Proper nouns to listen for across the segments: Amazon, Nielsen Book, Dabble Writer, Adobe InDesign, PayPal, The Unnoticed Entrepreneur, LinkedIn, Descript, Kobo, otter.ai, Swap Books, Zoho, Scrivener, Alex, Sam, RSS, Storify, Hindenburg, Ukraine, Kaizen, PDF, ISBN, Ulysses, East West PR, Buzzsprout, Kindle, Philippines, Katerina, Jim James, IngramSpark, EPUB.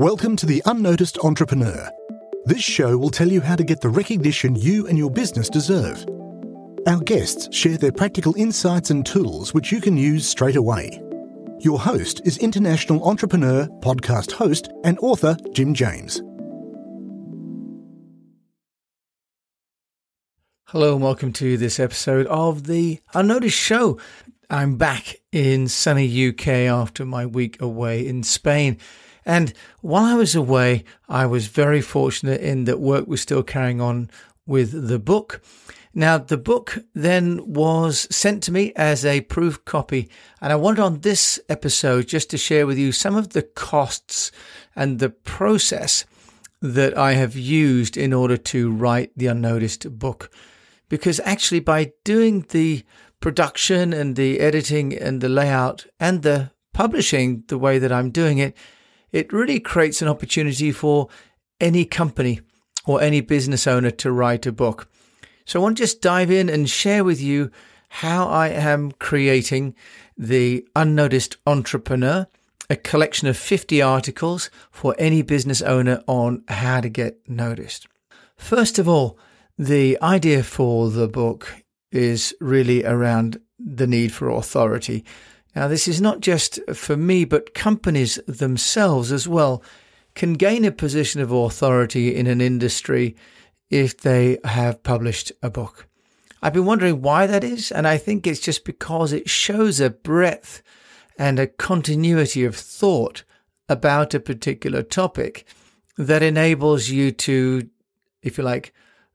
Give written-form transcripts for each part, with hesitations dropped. Welcome to The Unnoticed Entrepreneur. This show will tell you how to get the recognition you and your business deserve. Our guests share their practical insights and tools which you can use straight away. Your host is international entrepreneur, podcast host, and author Jim James. Hello and welcome to this episode of The Unnoticed Show. I'm back in sunny UK after my week away in Spain. And while I was away, I was very fortunate in that work was still carrying on with the book. Now, the book then was sent to me as a proof copy, and I want on this episode just to share with you some of the costs and the process that I have used in order to write The Unnoticed book. Because actually, by doing the production and the editing and the layout and the publishing the way that I'm doing it, it really creates an opportunity for any company or any business owner to write a book. So I want to just dive in and share with you how I am creating The Unnoticed Entrepreneur, a collection of 50 articles for any business owner on how to get noticed. First of all, the idea for the book is really around the need for authority. Now, this is not just for me, but companies themselves as well can gain a position of authority in an industry if they have published a book. I've been wondering why that is, and I think it's just because it shows a breadth and a continuity of thought about a particular topic that enables you to, if you like,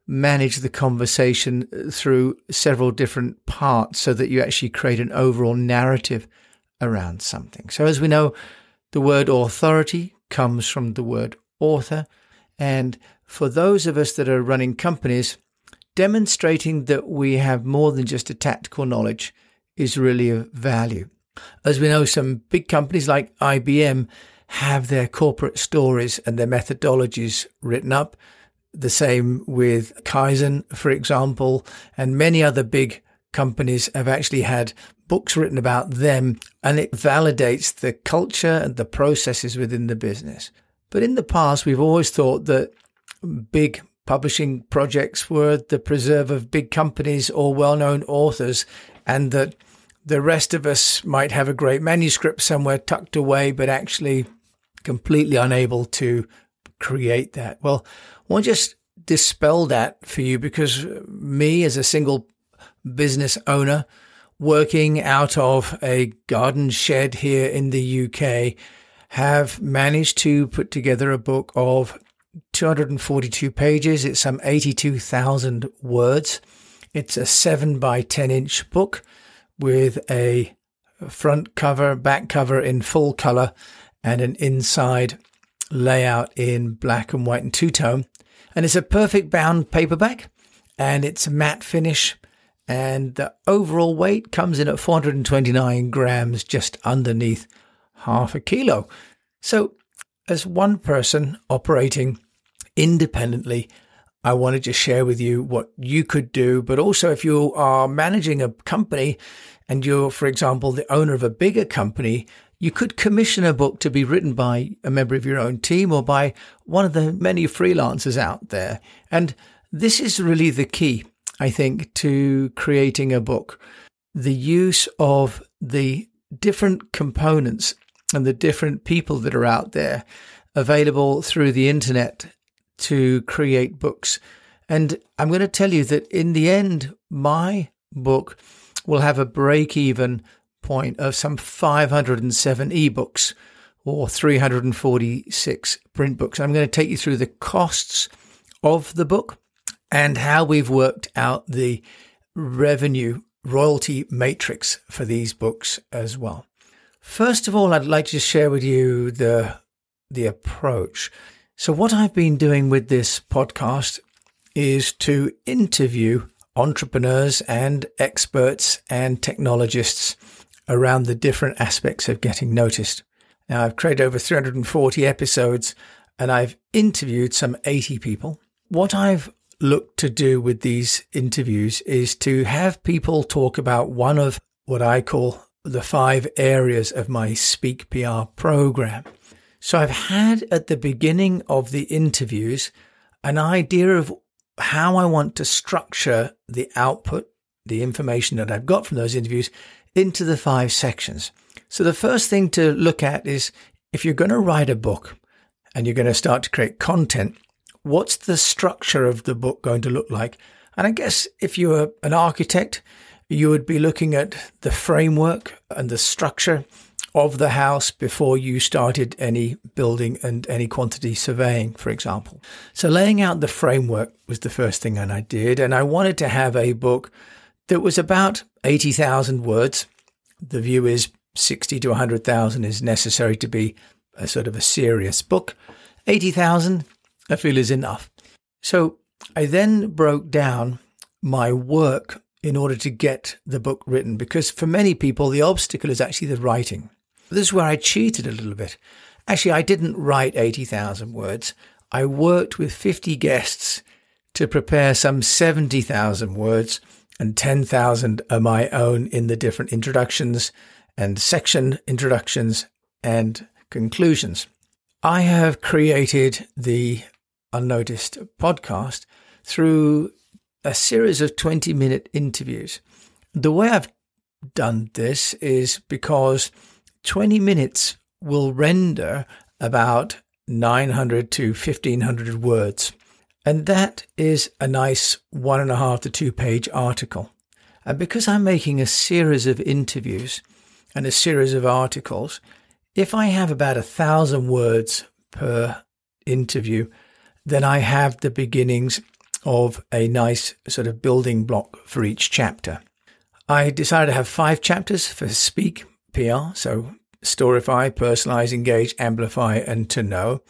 manage the conversation through several different parts so that you actually create an overall narrative around something. So as we know, the word authority comes from the word author, and for those of us that are running companies, demonstrating that we have more than just a tactical knowledge is really of value. As we know, some big companies like IBM have their corporate stories and their methodologies written up. The same with Kaizen, for example, and many other big companies have actually had books written about them, and it validates the culture and the processes within the business. But in the past, we've always thought that big publishing projects were the preserve of big companies or well-known authors, and that the rest of us might have a great manuscript somewhere tucked away, but actually completely unable to create that. Well, I want to just dispel that for you, because me as a single business owner working out of a garden shed here in the UK have managed to put together a book of 242 pages. It's some 82,000 words. It's a 7 by 10 inch book with a front cover, back cover in full color, and an inside layout in black and white and two-tone. And it's a perfect bound paperback, and it's a matte finish, and the overall weight comes in at 429 grams, just underneath half a kilo. So as one person operating independently, I wanted to share with you what you could do. But also, if you are managing a company and you're, for example, the owner of a bigger company, you could commission a book to be written by a member of your own team or by one of the many freelancers out there. And this is really the key, I think, to creating a book. The use of the different components and the different people that are out there available through the internet to create books. And I'm going to tell you that in the end, my book will have a break-even point of some 507 ebooks or 346 print books. I'm going to take you through the costs of the book and how we've worked out the revenue royalty matrix for these books as well. First of all, I'd like to share with you the approach. So what I've been doing with this podcast is to interview entrepreneurs and experts and technologists around the different aspects of getting noticed. Now, I've created over 340 episodes, and I've interviewed some 80 people. What I've looked to do with these interviews is to have people talk about one of what I call the 5 areas of my Speak PR program. So I've had at the beginning of the interviews an idea of how I want to structure the output, the information that I've got from those interviews, into the five sections. So the first thing to look at is, if you're going to write a book and you're going to start to create content, what's the structure of the book going to look like? And I guess if you were an architect, you would be looking at the framework and the structure of the house before you started any building and any quantity surveying, for example. So laying out the framework was the first thing that I did. And I wanted to have a book that was about 80,000 words. The view is 60 to 100,000 is necessary to be a sort of a serious book. 80,000, I feel, is enough. So I then broke down my work in order to get the book written, because for many people, the obstacle is actually the writing. This is where I cheated a little bit. Actually, I didn't write 80,000 words. I worked with 50 guests to prepare some 70,000 words and 10,000 are my own in the different introductions and section introductions and conclusions. I have created the Unnoticed podcast through a series of 20-minute interviews. The way I've done this is because 20 minutes will render about 900 to 1,500 words. And that is a nice 1.5 to 2-page article. And because I'm making a series of interviews and a series of articles, if I have about 1,000 words per interview, then I have the beginnings of a nice sort of building block for each chapter. I decided to have 5 chapters for Speak PR, so Storify, Personalize, Engage, Amplify, and To Know.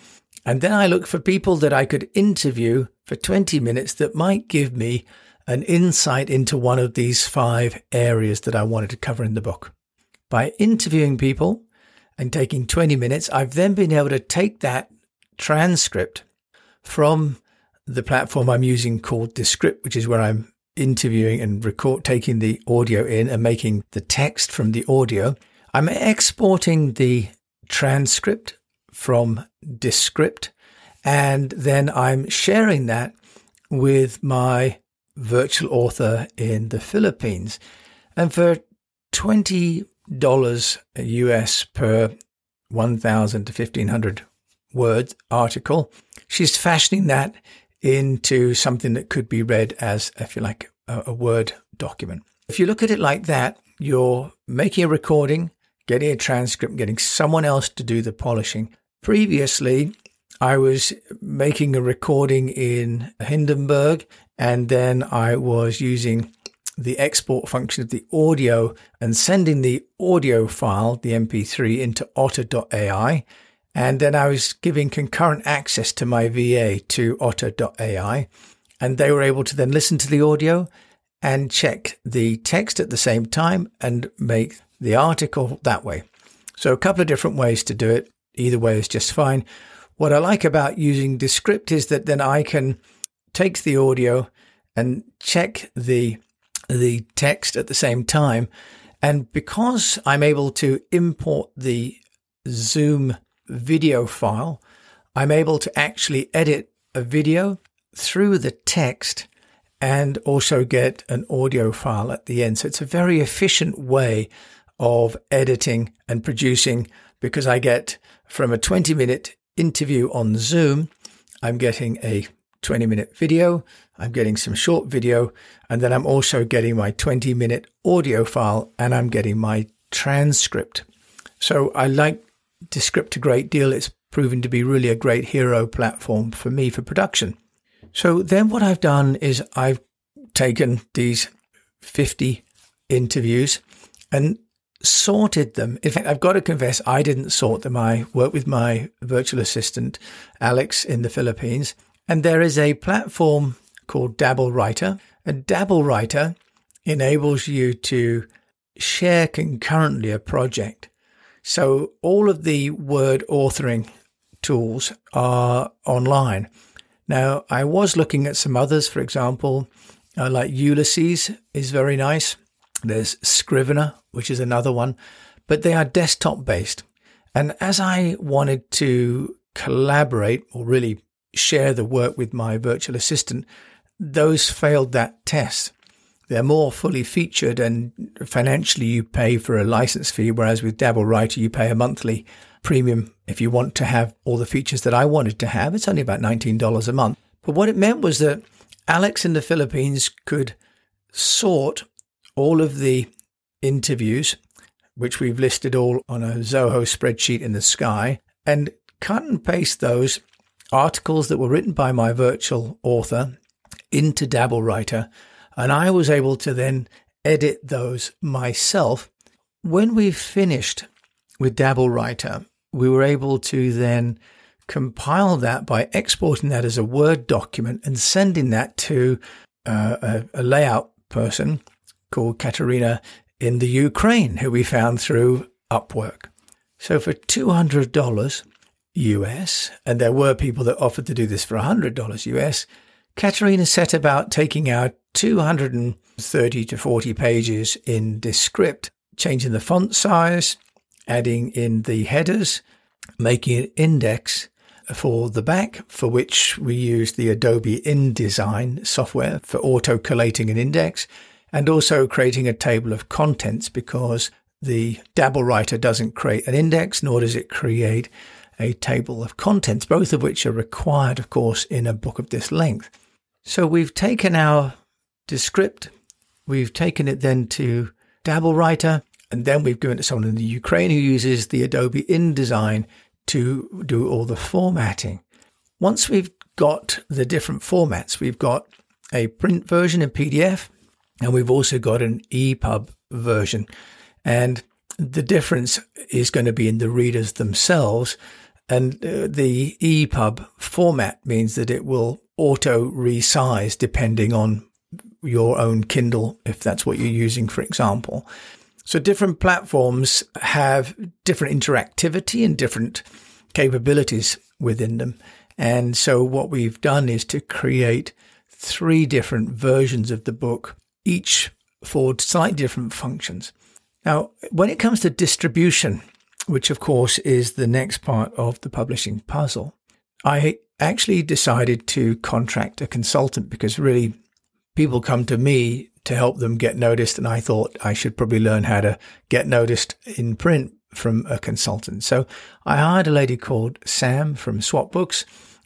And then I looked for people that I could interview for 20 minutes that might give me an insight into one of these 5 areas that I wanted to cover in the book. By interviewing people and taking 20 minutes, I've then been able to take that transcript from the platform I'm using called Descript, which is where I'm interviewing and taking the audio in and making the text from the audio. I'm exporting the transcript from Descript, and then I'm sharing that with my virtual author in the Philippines. And for $20 US per 1,000 to 1,500 word article, she's fashioning that into something that could be read as, if you like, a Word document. If you look at it like that, you're making a recording, getting a transcript, getting someone else to do the polishing. Previously, I was making a recording in Hindenburg, and then I was using the export function of the audio and sending the audio file, the MP3, into otter.ai. And then I was giving concurrent access to my VA to otter.ai, and they were able to then listen to the audio and check the text at the same time and make the article that way. So a couple of different ways to do it. Either way is just fine. What I like about using Descript is that then I can take the audio and check the text at the same time. And because I'm able to import the Zoom video file, I'm able to actually edit a video through the text and also get an audio file at the end. So it's a very efficient way of editing and producing, because I get from a 20-minute interview on Zoom, I'm getting a 20-minute video, I'm getting some short video, and then I'm also getting my 20-minute audio file, and I'm getting my transcript. So I like Descript a great deal. It's proven to be really a great hero platform for me for production. So then what I've done is I've taken these 50 interviews and sorted them. In fact, I've got to confess, I didn't sort them. I worked with my virtual assistant, Alex, in the Philippines. And there is a platform called Dabble Writer. And Dabble Writer enables you to share concurrently a project. So all of the word authoring tools are online. Now, I was looking at some others, for example, like Ulysses is very nice. There's Scrivener, which is another one, but they are desktop based. And as I wanted to collaborate or really share the work with my virtual assistant, those failed that test. They're more fully featured, and financially you pay for a license fee, whereas with Dabble Writer you pay a monthly premium if you want to have all the features that I wanted to have. It's only about $19 a month. But what it meant was that Alex in the Philippines could sort all of the interviews, which we've listed all on a Zoho spreadsheet in the sky, and cut and paste those articles that were written by my virtual author into Dabble Writer. And I was able to then edit those myself. When we finished with Dabble Writer, we were able to then compile that by exporting that as a Word document and sending that to a layout person called Katerina in the Ukraine, who we found through Upwork. So for $200 US, and there were people that offered to do this for $100 US, Katerina set about taking out 230 to 40 pages in Descript, changing the font size, adding in the headers, making an index for the back, for which we used the Adobe InDesign software for auto-collating an index, and also creating a table of contents, because the Dabble Writer doesn't create an index, nor does it create a table of contents, both of which are required, of course, in a book of this length. So we've taken our Descript, we've taken it then to Dabble Writer, and then we've given it to someone in the Ukraine who uses the Adobe InDesign to do all the formatting. Once we've got the different formats, we've got a print version in PDF, and we've also got an EPUB version. And the difference is going to be in the readers themselves. And the EPUB format means that it will auto resize depending on your own Kindle, if that's what you're using, for example. So different platforms have different interactivity and different capabilities within them. And so what we've done is to create three different versions of the book, each for slightly different functions. Now, when it comes to distribution, which of course is the next part of the publishing puzzle, I actually decided to contract a consultant, because really people come to me to help them get noticed, and I thought I should probably learn how to get noticed in print from a consultant. So I hired a lady called Sam from Swap Books,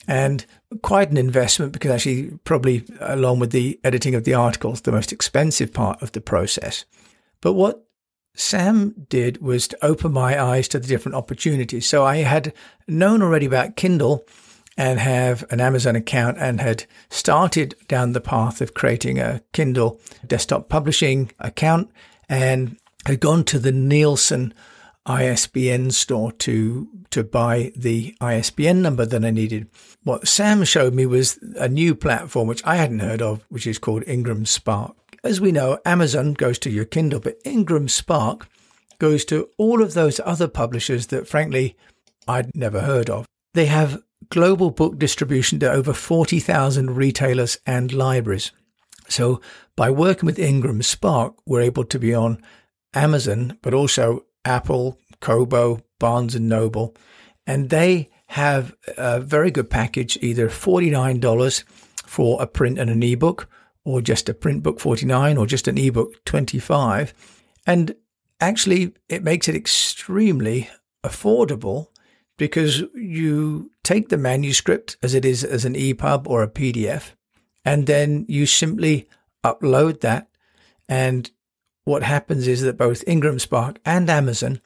and quite an investment, because actually probably along with the editing of the articles, the most expensive part of the process. But what Sam did was to open my eyes to the different opportunities. So I had known already about Kindle and have an Amazon account, and had started down the path of creating a Kindle desktop publishing account, and had gone to the Nielsen ISBN store to buy the ISBN number that I needed. What Sam showed me was a new platform, which I hadn't heard of, which is called IngramSpark. As we know, Amazon goes to your Kindle, but IngramSpark goes to all of those other publishers that, frankly, I'd never heard of. They have global book distribution to over 40,000 retailers and libraries. So by working with IngramSpark, we're able to be on Amazon, but also Apple, Kobo, Barnes & Noble. And they have a very good package, either $49 for a print and an ebook, or just a print book $49, or just an ebook $25. And actually, it makes it extremely affordable, because you take the manuscript as it is as an EPUB or a PDF, and then you simply upload that. And what happens is that both IngramSpark and Amazon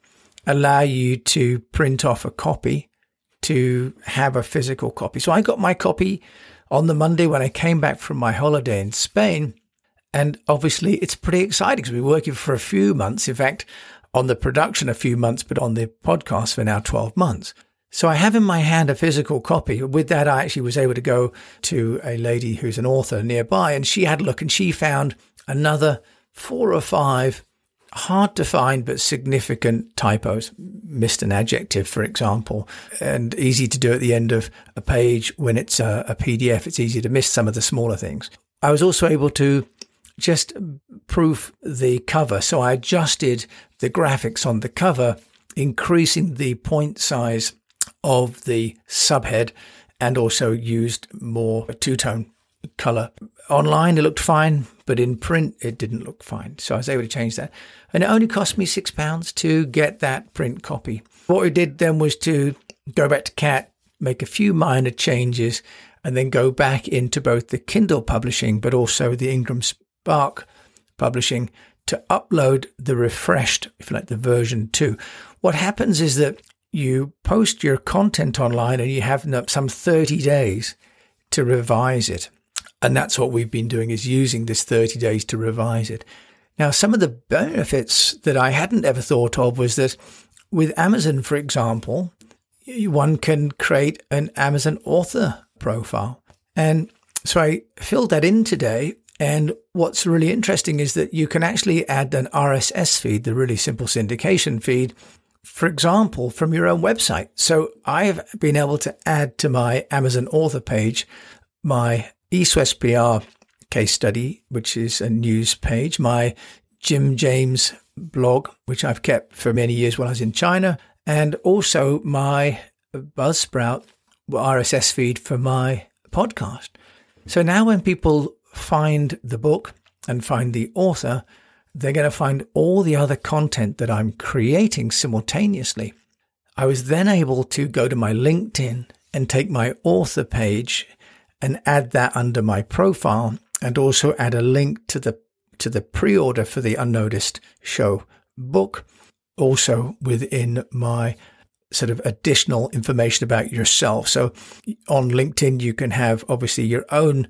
allow you to print off a copy to have a physical copy. So I got my copy on the Monday when I came back from my holiday in Spain. And obviously it's pretty exciting, because we've been working for a few months, in fact, on the production a few months, but on the podcast for now 12 months. So I have in my hand a physical copy. With that, I actually was able to go to a lady who's an author nearby, and she had a look, and she found another 4 or 5 hard to find but significant typos, missed an adjective, for example, and easy to do at the end of a page. When it's a PDF, it's easy to miss some of the smaller things. I was also able to just proof the cover. So I adjusted the graphics on the cover increasing the point size of the subhead, and also used more two-tone color. Online, it looked fine, but in print, it didn't look fine. So I was able to change that. And it only cost me £6 to get that print copy. What we did then was to go back to Cat, make a few minor changes, and then go back into both the Kindle publishing, but also the IngramSpark publishing to upload the refreshed, if you like, the version 2. What happens is that you post your content online and you have some 30 days to revise it. And that's what we've been doing, is using this 30 days to revise it. Now, some of the benefits that I hadn't ever thought of was that with Amazon, for example, one can create an Amazon author profile. And so I filled that in today. And what's really interesting is that you can actually add an RSS feed, the really simple syndication feed, for example, from your own website. So I've been able to add to my Amazon author page my East West PR case study, which is a news page, my Jim James blog, which I've kept for many years while I was in China, and also my Buzzsprout RSS feed for my podcast. So now when people find the book and find the author, they're going to find all the other content that I'm creating simultaneously. I was then able to go to my LinkedIn and take my author page and add that under my profile, and also add a link to the pre-order for the Unnoticed show book, also within my sort of additional information about yourself. So on LinkedIn, you can have obviously your own,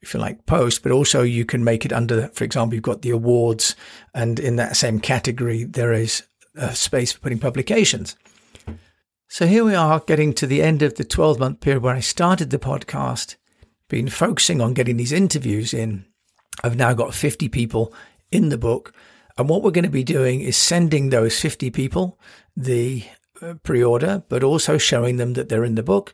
if you like, post, but also you can make it under, for example, you've got the awards, and in that same category, there is a space for putting publications. So here we are, getting to the end of the 12-month period where I started the podcast, been focusing on getting these interviews in. I've now got 50 people in the book. And what we're going to be doing is sending those 50 people the pre-order, but also showing them that they're in the book,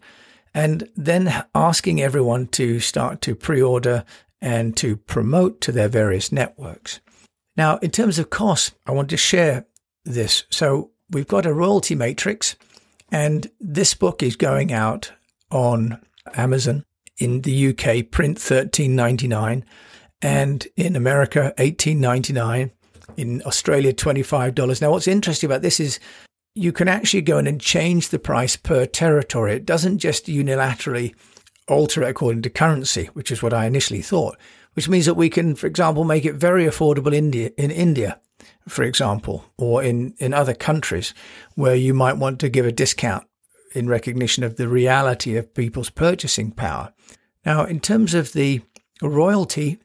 and then asking everyone to start to pre-order and to promote to their various networks. Now, in terms of costs, I want to share this. So we've got a royalty matrix, and this book is going out on Amazon in the UK, print $13.99, and in America, $18.99, in Australia, $25. Now, what's interesting about this is you can actually go in and change the price per territory. It doesn't just unilaterally alter it according to currency, which is what I initially thought, which means that we can, for example, make it very affordable in India, for example, or in other countries where you might want to give a discount in recognition of the reality of people's purchasing power. Now, in terms of the royalty,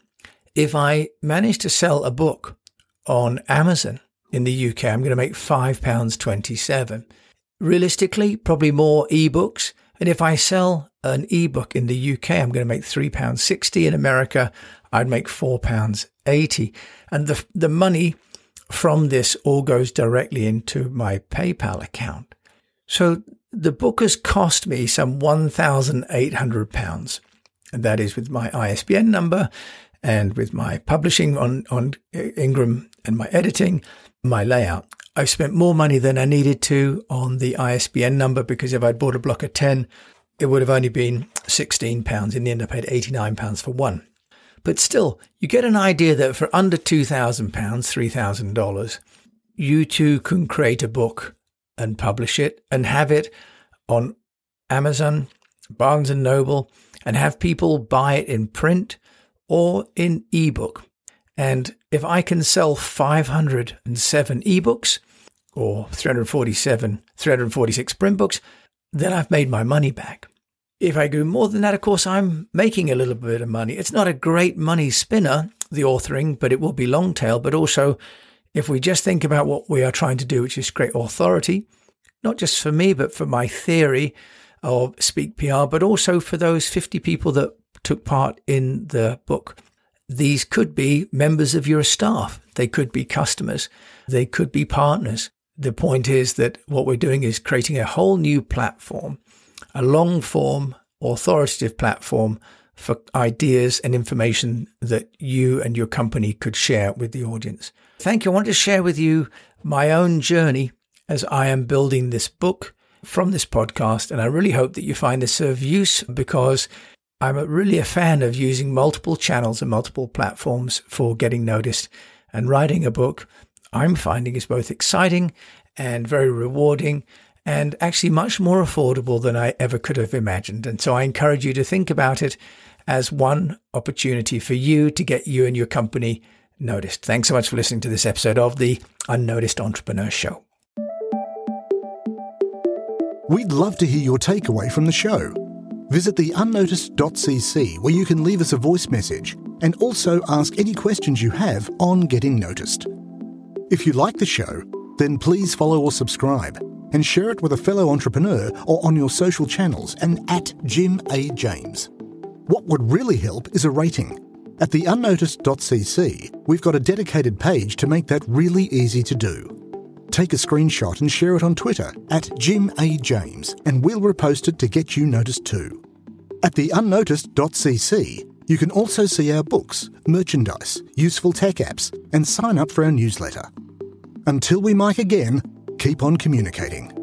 if I manage to sell a book on Amazon in the UK, I'm going to make £5.27. Realistically, probably more ebooks. And if I sell an ebook in the UK, I'm going to make £3.60. In America, I'd make £4.80. And the money from this all goes directly into my PayPal account. So the book has cost me some £1,800. And that is with my ISBN number and with my publishing on Ingram and my editing, my layout. I've spent more money than I needed to on the ISBN number, because if I'd bought a block of 10, it would have only been £16. In the end, I paid £89 for one. But still, you get an idea that for under £2,000, $3,000, you too can create a book and publish it and have it on Amazon, Barnes & Noble, and have people buy it in print or in ebook. And if I can sell 507 ebooks or 346 print books, then I've made my money back. If I do more than that, of course, I'm making a little bit of money. It's not a great money spinner, the authoring, but it will be long tail. But also, if we just think about what we are trying to do, which is create authority, not just for me, but for my theory of Speak PR, but also for those 50 people that took part in the book. These could be members of your staff. They could be customers. They could be partners. The point is that what we're doing is creating a whole new platform, a long form, authoritative platform for ideas and information that you and your company could share with the audience. Thank you. I want to share with you my own journey as I am building this book from this podcast. And I really hope that you find this of use, because I'm really a fan of using multiple channels and multiple platforms for getting noticed. And writing a book, I'm finding, is both exciting and very rewarding, and actually much more affordable than I ever could have imagined. And so I encourage you to think about it as one opportunity for you to get you and your company noticed. Thanks so much for listening to this episode of The Unnoticed Entrepreneur Show. We'd love to hear your takeaway from the show. Visit theunnoticed.cc, where you can leave us a voice message and also ask any questions you have on getting noticed. If you like the show, then please follow or subscribe and share it with a fellow entrepreneur or on your social channels and at Jim A. James. What would really help is a rating. At theunnoticed.cc, we've got a dedicated page to make that really easy to do. Take a screenshot and share it on Twitter at Jim A. James, and we'll repost it to get you noticed too. At theunnoticed.cc, you can also see our books, merchandise, useful tech apps, and sign up for our newsletter. Until we mic again, keep on communicating.